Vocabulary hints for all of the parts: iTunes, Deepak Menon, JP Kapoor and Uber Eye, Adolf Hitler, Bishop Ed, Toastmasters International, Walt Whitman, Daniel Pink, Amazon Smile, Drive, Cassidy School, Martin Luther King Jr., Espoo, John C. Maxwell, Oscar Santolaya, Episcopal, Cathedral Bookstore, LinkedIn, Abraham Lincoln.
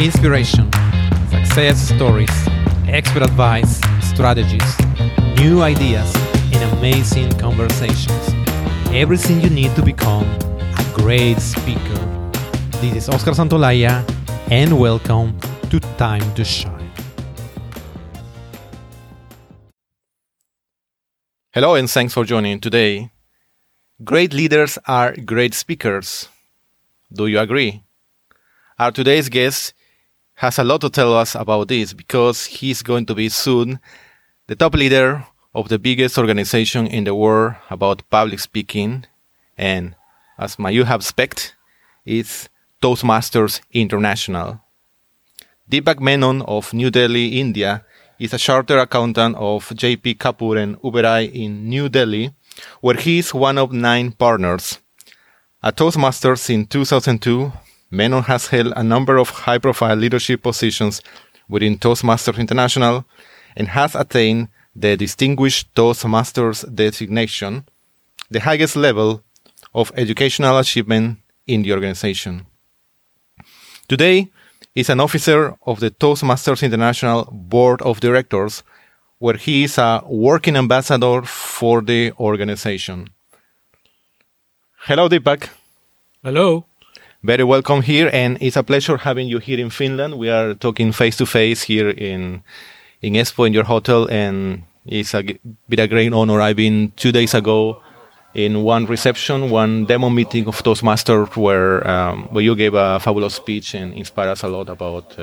inspiration, success stories, expert advice, strategies, new ideas, and amazing conversations. Everything you need to become a great speaker. This is Oscar Santolaya, and welcome to Time to Shine. Hello, and thanks for joining today. Great leaders are great speakers. Do you agree? Our today's guest has a lot to tell us about this because he's going to be soon the top leader of the biggest organization in the world about public speaking, and as you have expected, it's Toastmasters International. Deepak Menon of New Delhi, India is a chartered accountant of JP Kapoor and Uber Eye in New Delhi, where he is one of 9 partners. At Toastmasters in 2002, Menon has held a number of high-profile leadership positions within Toastmasters International and has attained the Distinguished Toastmasters designation, the highest level of educational achievement in the organization. Today, he is an officer of the Toastmasters International Board of Directors, where he is a working ambassador for the organization. Hello, Deepak. Hello. Very welcome here, and it's a pleasure having you here in Finland. We are talking face-to-face here in Espoo, in your hotel, and it's a bit of a great honor. I've been 2 days ago in one reception, one demo meeting of Toastmasters, where you gave a fabulous speech and inspired us a lot about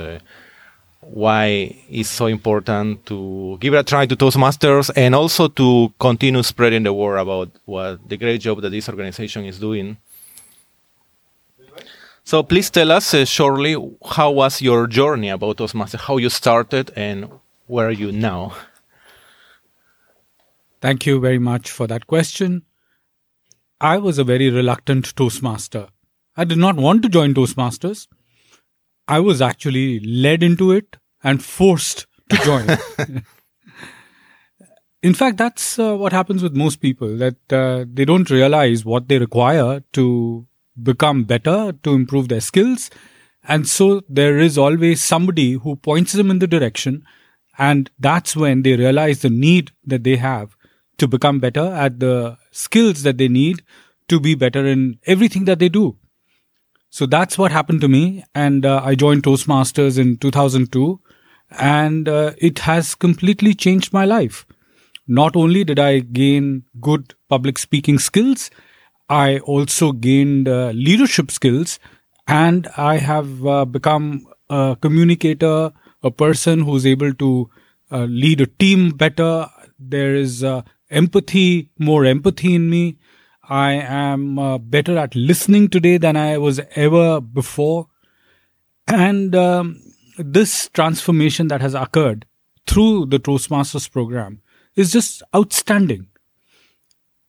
why it's so important to give it a try to Toastmasters and also to continue spreading the word about what the great job that this organization is doing. So please tell us shortly, how was your journey about Toastmasters, how you started and where are you now? Thank you very much for that question. I was a very reluctant Toastmaster. I did not want to join Toastmasters. I was actually led into it and forced to join. In fact, that's what happens with most people, that they don't realize what they require to become better, to improve their skills. And so there is always somebody who points them in the direction. And that's when they realize the need that they have to become better at the skills that they need to be better in everything that they do. So that's what happened to me. And I joined Toastmasters in 2002. And it has completely changed my life. Not only did I gain good public speaking skills, I also gained leadership skills, and I have become a communicator, a person who's able to lead a team better. There is empathy, more empathy in me. I am better at listening today than I was ever before. And this transformation that has occurred through the Toastmasters program is just outstanding.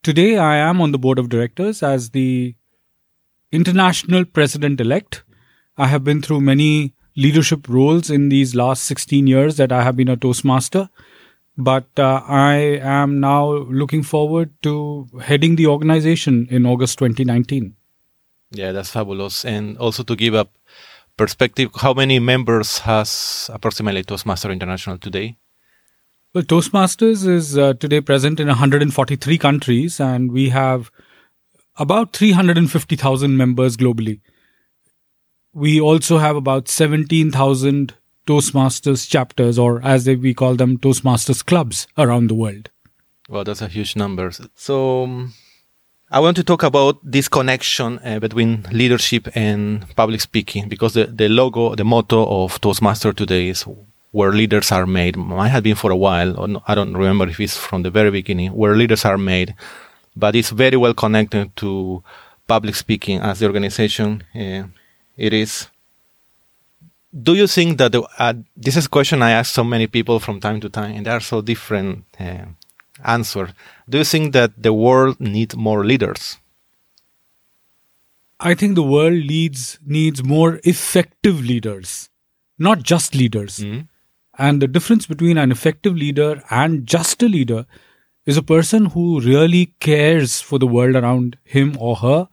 Today, I am on the board of directors as the international president-elect. I have been through many leadership roles in these last 16 years that I have been a Toastmaster. But I am now looking forward to heading the organization in August 2019. Yeah, that's fabulous. And also to give a perspective, how many members has approximately Toastmasters International today? Well, Toastmasters is today present in 143 countries, and we have about 350,000 members globally. We also have about 17,000 Toastmasters chapters, or as we call them, Toastmasters clubs around the world. Well, that's a huge number. So I want to talk about this connection between leadership and public speaking, because the logo, the motto of Toastmasters today is where leaders are made. Mine had been for a while, or no, I don't remember if it's from the very beginning, where leaders are made, but it's very well connected to public speaking as the organization it is. Do you think that, this is a question I ask so many people from time to time, and there are so different answers. Do you think that the world needs more leaders? I think the world needs more effective leaders, not just leaders. Mm-hmm. And the difference between an effective leader and just a leader is a person who really cares for the world around him or her,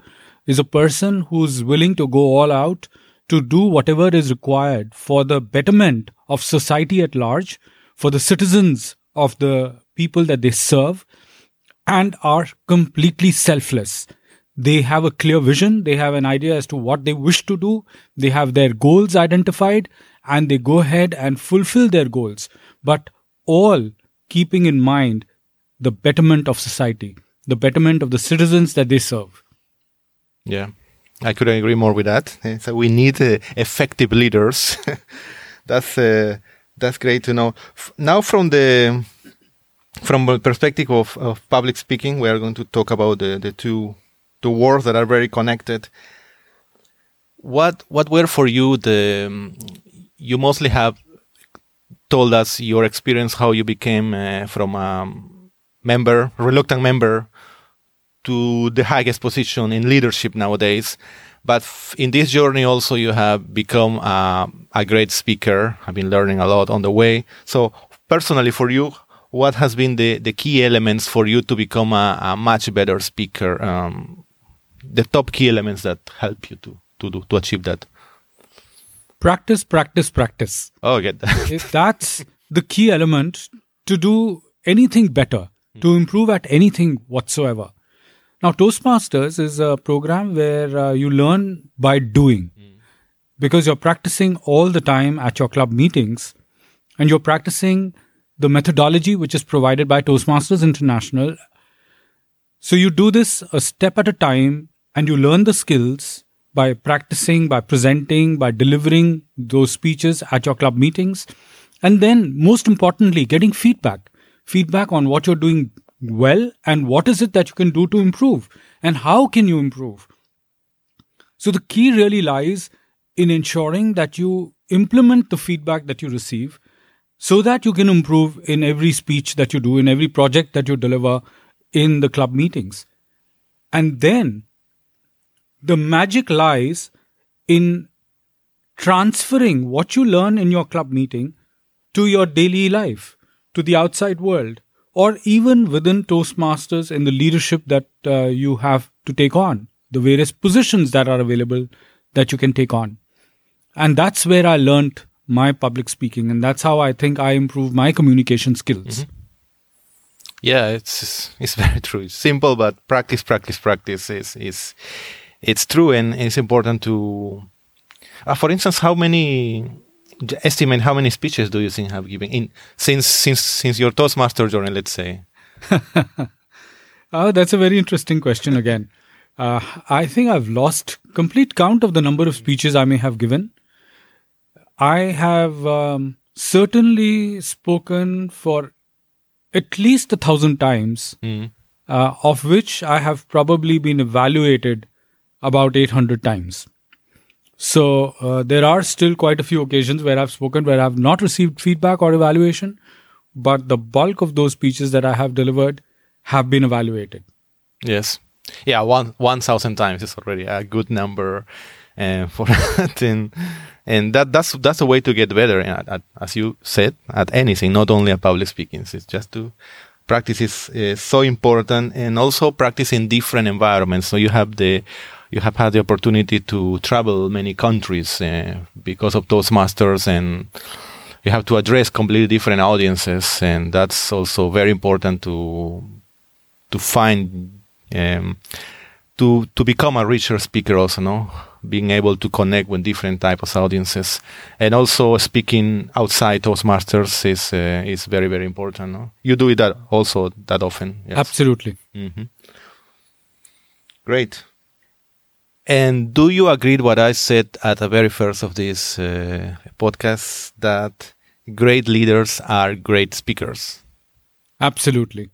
is a person who's willing to go all out to do whatever is required for the betterment of society at large, for the citizens of the people that they serve, and are completely selfless. They have a clear vision, they have an idea as to what they wish to do, they have their goals identified, and they go ahead and fulfill their goals, but all keeping in mind the betterment of society, the betterment of the citizens that they serve. Yeah, I couldn't agree more with that. So we need effective leaders. That's great to know. Now from the perspective of public speaking, we are going to talk about the two words that are very connected. What were for you you mostly have told us your experience, how you became from a reluctant member to the highest position in leadership nowadays. But in this journey also you have become a great speaker. I've been learning a lot on the way. So personally for you, what has been the key elements for you to become a much better speaker? The top key elements that help you to achieve that? Practice, practice, practice. Oh, get that. That's the key element to do anything better, to improve at anything whatsoever. Now, Toastmasters is a program where you learn by doing, because you're practicing all the time at your club meetings, and you're practicing the methodology which is provided by Toastmasters International. So you do this a step at a time and you learn the skills by practicing, by presenting, by delivering those speeches at your club meetings. And then most importantly, getting feedback on what you're doing well and what is it that you can do to improve and how can you improve. So the key really lies in ensuring that you implement the feedback that you receive, so that you can improve in every speech that you do, in every project that you deliver in the club meetings. And then the magic lies in transferring what you learn in your club meeting to your daily life, to the outside world, or even within Toastmasters in the leadership that you have to take on, the various positions that are available that you can take on. And that's where I learnt my public speaking, and that's how I think I improve my communication skills. Mm-hmm. Yeah, it's very true. It's simple, but practice is true, and it's important to. For instance, how many speeches do you think have given in since your Toastmaster journey? Let's say. Oh, that's a very interesting question again. I think I've lost complete count of the number of speeches I may have given. I have certainly spoken for at least 1,000 times, of which I have probably been evaluated about 800 times. So there are still quite a few occasions where I've spoken where I've not received feedback or evaluation, but the bulk of those speeches that I have delivered have been evaluated. Yes. Yeah, 1,000 times is already a good number for that. And that's a way to get better at, as you said, at anything, not only at public speaking. It's just to practice is so important, and also practice in different environments. So you have had the opportunity to travel many countries because of Toastmasters, and you have to address completely different audiences, and that's also very important to find to become a richer speaker also, no? Being able to connect with different types of audiences, and also speaking outside Toastmasters is very, very important. No? You do it that also that often. Yes. Absolutely. Mm-hmm. Great. And do you agree with what I said at the very first of this podcast, that great leaders are great speakers? Absolutely.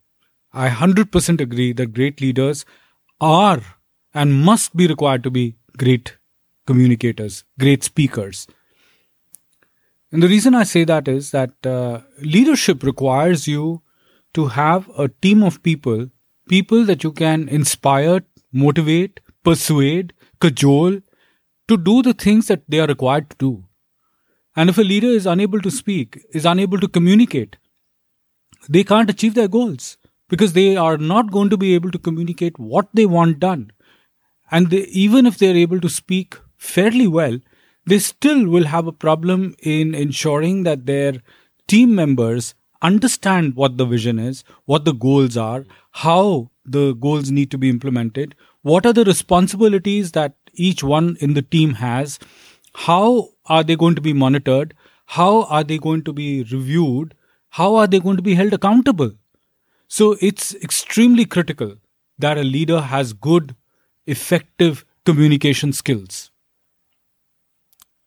I 100% agree that great leaders are and must be required to be great communicators, great speakers. And the reason I say that is that leadership requires you to have a team of people that you can inspire, motivate, persuade, cajole to do the things that they are required to do. And if a leader is unable to speak, is unable to communicate, they can't achieve their goals, because they are not going to be able to communicate what they want done. And even if they're able to speak fairly well, they still will have a problem in ensuring that their team members understand what the vision is, what the goals are, how the goals need to be implemented, what are the responsibilities that each one in the team has, how are they going to be monitored, how are they going to be reviewed, how are they going to be held accountable. So it's extremely critical that a leader has good, effective communication skills.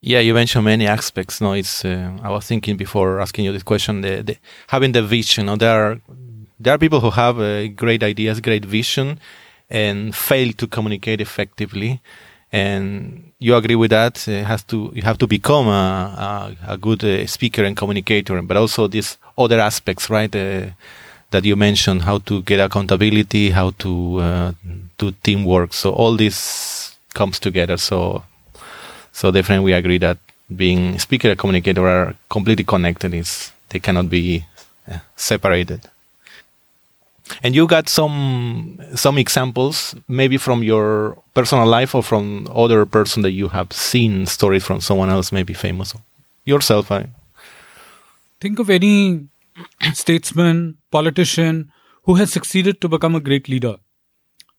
Yeah, you mentioned many aspects. No, it's I was thinking before asking you this question. Having the vision. No, there are people who have great ideas, great vision, and fail to communicate effectively. And you agree with that? You have to become a good speaker and communicator, but also these other aspects, right? That you mentioned, how to get accountability, how to do teamwork. So all this comes together. So definitely we agree that being speaker and communicator are completely connected. They cannot be separated. And you got some examples, maybe from your personal life or from other person that you have seen stories from someone else, maybe famous. Yourself, Think of any statesman, politician who has succeeded to become a great leader.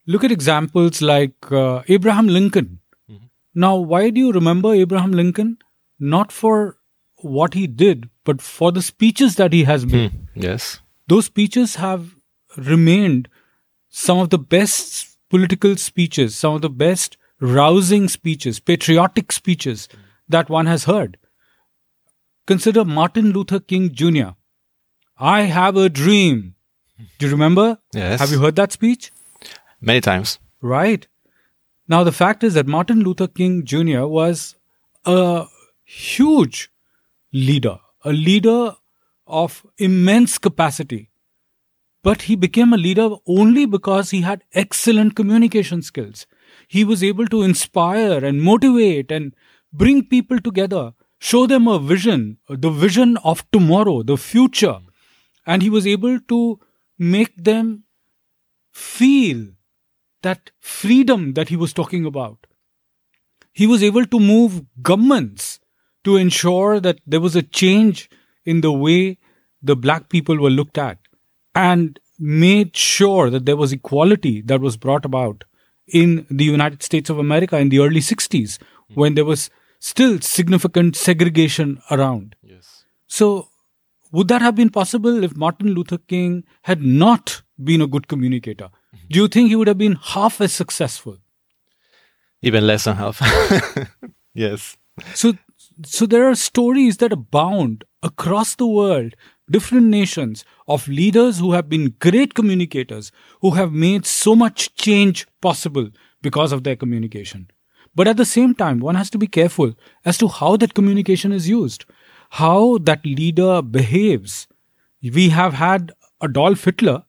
Look at examples like Abraham Lincoln. Now, why do you remember Abraham Lincoln? Not for what he did, but for the speeches that he has made. Yes. Those speeches have remained some of the best political speeches, some of the best rousing speeches, patriotic speeches that one has heard. Consider Martin Luther King Jr. I have a dream. Do you remember? Yes. Have you heard that speech? Many times. Right. Now, the fact is that Martin Luther King Jr. was a huge leader, a leader of immense capacity. But he became a leader only because he had excellent communication skills. He was able to inspire and motivate and bring people together, show them a vision, the vision of tomorrow, the future. And he was able to make them feel that freedom that he was talking about. He was able to move governments to ensure that there was a change in the way the black people were looked at, and made sure that there was equality that was brought about in the United States of America in the early 60s, when there was still significant segregation around. Yes. So would that have been possible if Martin Luther King had not been a good communicator? Do you think he would have been half as successful? Even less than half. Yes. So there are stories that abound across the world, different nations, of leaders who have been great communicators, who have made so much change possible because of their communication. But at the same time, one has to be careful as to how that communication is used, how that leader behaves. We have had Adolf Hitler,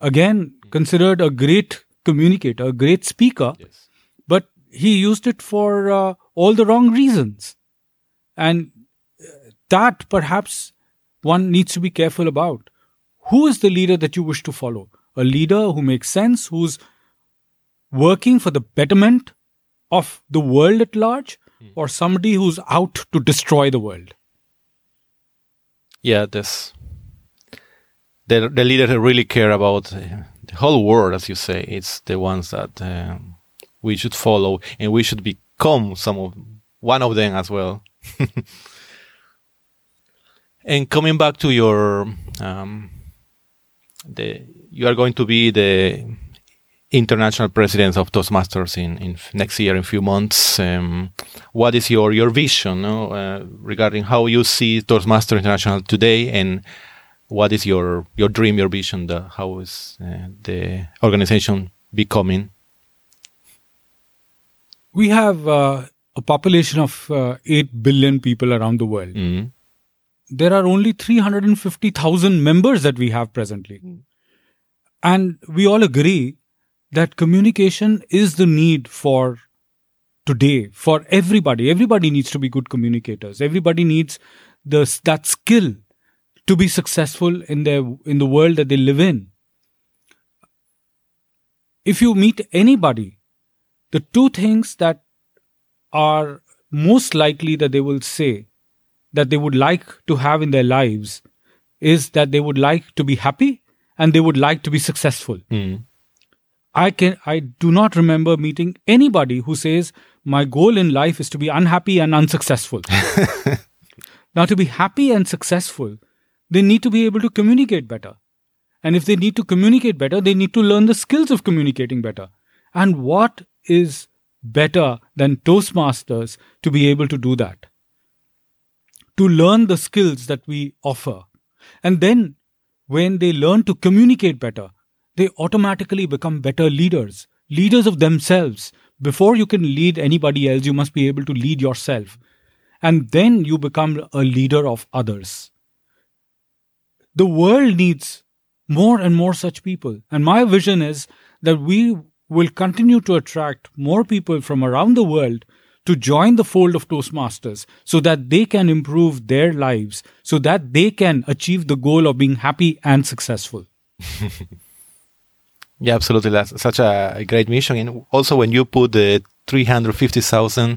again, considered a great communicator, a great speaker, yes, but he used it for all the wrong reasons. And that perhaps one needs to be careful about. Who is the leader that you wish to follow? A leader who makes sense, who's working for the betterment of the world at large, or somebody who's out to destroy the world? Yeah, this. The leaders that really care about the whole world, as you say, it's the ones that we should follow, and we should become one of them as well. And coming back to your, you are going to be the international president of Toastmasters in next year, in a few months. What is your vision regarding how you see Toastmasters International today, and what is your dream, your vision? How is the organization becoming? We have a population of 8 billion people around the world. Mm-hmm. There are only 350,000 members that we have presently. Mm-hmm. And we all agree that communication is the need for today, for everybody. Everybody needs to be good communicators. Everybody needs that skill to be successful in the world that they live in. If you meet anybody, the two things that are most likely that they will say that they would like to have in their lives is that they would like to be happy and they would like to be successful. Mm. I do not remember meeting anybody who says, my goal in life is to be unhappy and unsuccessful. Now, to be happy and successful, they need to be able to communicate better. And if they need to communicate better, they need to learn the skills of communicating better. And what is better than Toastmasters to be able to do that? To learn the skills that we offer. And then when they learn to communicate better, they automatically become better leaders, leaders of themselves. Before you can lead anybody else, you must be able to lead yourself. And then you become a leader of others. The world needs more and more such people. And my vision is that we will continue to attract more people from around the world to join the fold of Toastmasters so that they can improve their lives, so that they can achieve the goal of being happy and successful. Yeah, absolutely. That's such a great mission. And also when you put the 350,000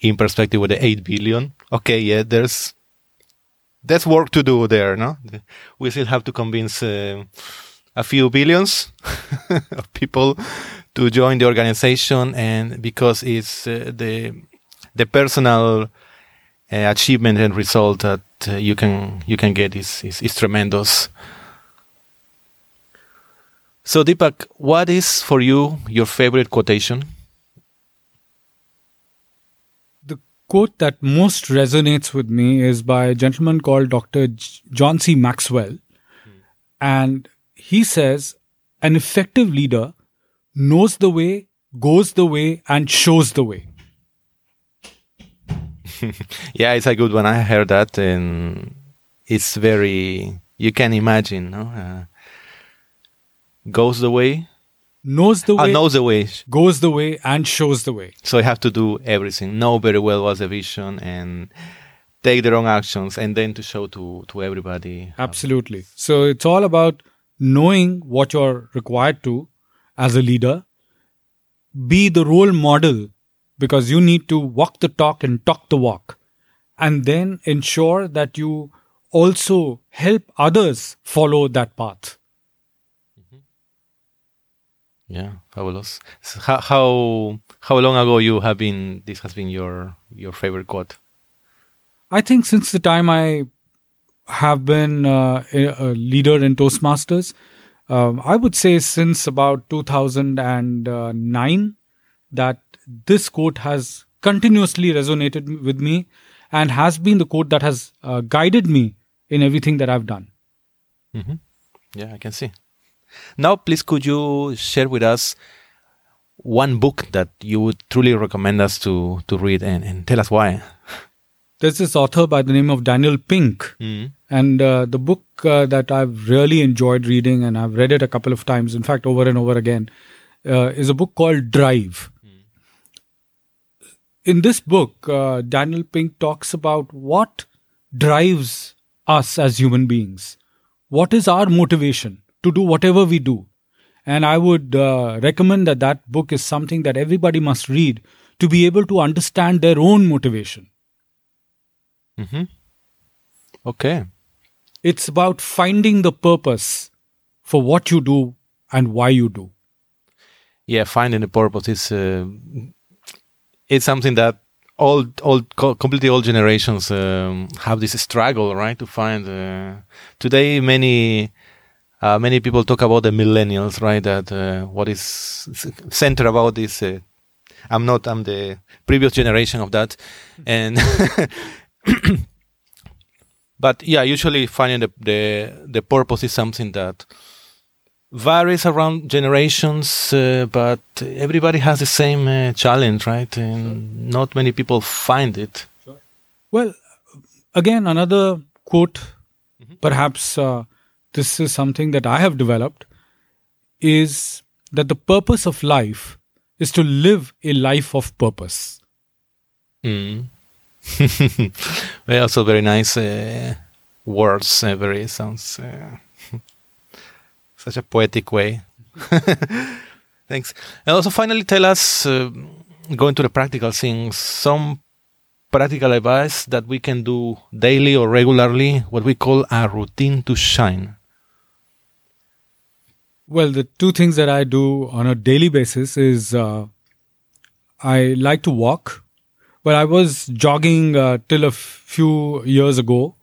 in perspective with the 8 billion, okay, yeah, there's work to do there, no? We still have to convince a few billions of people to join the organization, and because it's the personal achievement and result that you can get is tremendous. So Deepak, what is for you your favorite quotation? The quote that most resonates with me is by a gentleman called Dr. John C. Maxwell. And he says, an effective leader knows the way, goes the way, and shows the way. Yeah, it's a good one. I heard that, and it's very, you can imagine, no? Goes the way, knows the way, goes the way, and shows the way. So you have to do everything. Know very well what's the vision, and take the wrong actions, and then to show to everybody. Absolutely. So it's all about knowing what you're required to as a leader. Be the role model, because you need to walk the talk and talk the walk, and then ensure that you also help others follow that path. Yeah, fabulous. So how long ago this has been your favorite quote? I think since the time I have been a leader in Toastmasters, I would say since about 2009, that this quote has continuously resonated with me and has been the quote that has guided me in everything that I've done. Mm-hmm. Yeah, I can see. Now, please, could you share with us one book that you would truly recommend us to read and tell us why? There's this author by the name of Daniel Pink. Mm. And the book that I've really enjoyed reading, and I've read it a couple of times, in fact, over and over again, is a book called Drive. Mm. In this book, Daniel Pink talks about what drives us as human beings. What is our motivation to do whatever we do? And I would recommend that book is something that everybody must read to be able to understand their own motivation. Mm-hmm. Okay. It's about finding the purpose for what you do and why you do. Yeah, finding the purpose is it's something that all generations have this struggle, right? To find today many people talk about the millennials, right? That what is centered about this. I'm the previous generation of that, and but yeah, usually finding the purpose is something that varies around generations, but everybody has the same challenge, right? And sure, not many people find it. Sure. Well, again, another quote, perhaps. This is something that I have developed, is that the purpose of life is to live a life of purpose. Mm. Also very nice words. Very sounds such a poetic way. Thanks. And also finally tell us, going to the practical things, some practical advice that we can do daily or regularly, what we call a routine to shine? Well, the two things that I do on a daily basis is I like to walk. Well, I was jogging till a few years ago,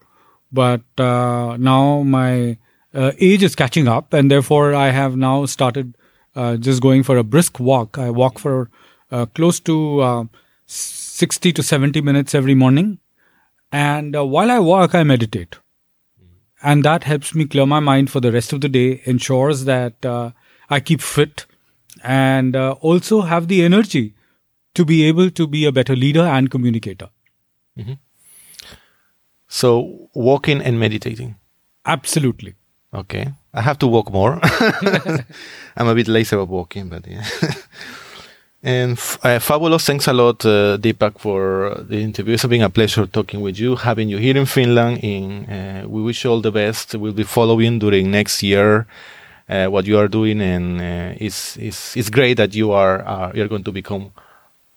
but now my age is catching up, and therefore I have now started just going for a brisk walk. I walk for close to 60 to 70 minutes every morning. And while I walk, I meditate. And that helps me clear my mind for the rest of the day, ensures that I keep fit and also have the energy to be able to be a better leader and communicator. Mm-hmm. So walking and meditating? Absolutely. Okay. I have to walk more. I'm a bit lazy about walking, but yeah. And fabulous. Thanks a lot, Deepak, for the interview. It's been a pleasure talking with you, having you here in Finland. We wish you all the best. We'll be following during next year what you are doing, and it's great that you are you're going to become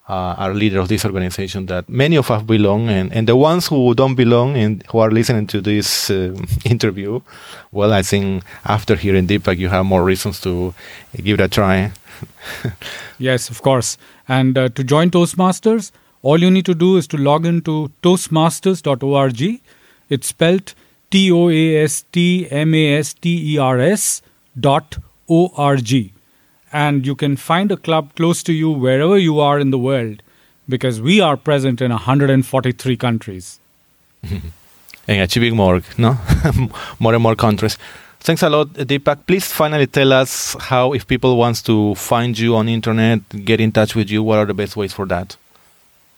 our leader of this organization that many of us belong, and the ones who don't belong and who are listening to this interview, well, I think after hearing Deepak, you have more reasons to give it a try. Yes, of course. And to join Toastmasters, all you need to do is to log into toastmasters.org. It's spelled toastmasters.org. And you can find a club close to you wherever you are in the world, because we are present in 143 countries. Mm-hmm. And achieving more, no? More and more countries. Thanks a lot, Deepak. Please finally tell us how, if people want to find you on internet, get in touch with you, what are the best ways for that?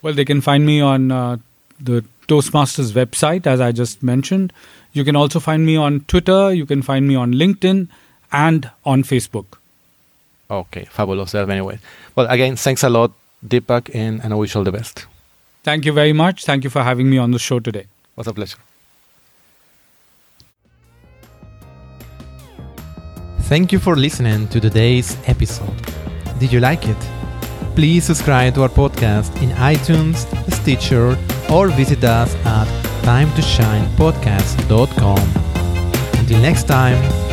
Well, they can find me on the Toastmasters website, as I just mentioned. You can also find me on Twitter. You can find me on LinkedIn and on Facebook. Okay, fabulous. There are many ways. Well, again, thanks a lot, Deepak, and I wish you all the best. Thank you very much. Thank you for having me on the show today. It was a pleasure. Thank you for listening to today's episode. Did you like it? Please subscribe to our podcast in iTunes, Stitcher, or visit us at timetoshinepodcast.com. Until next time.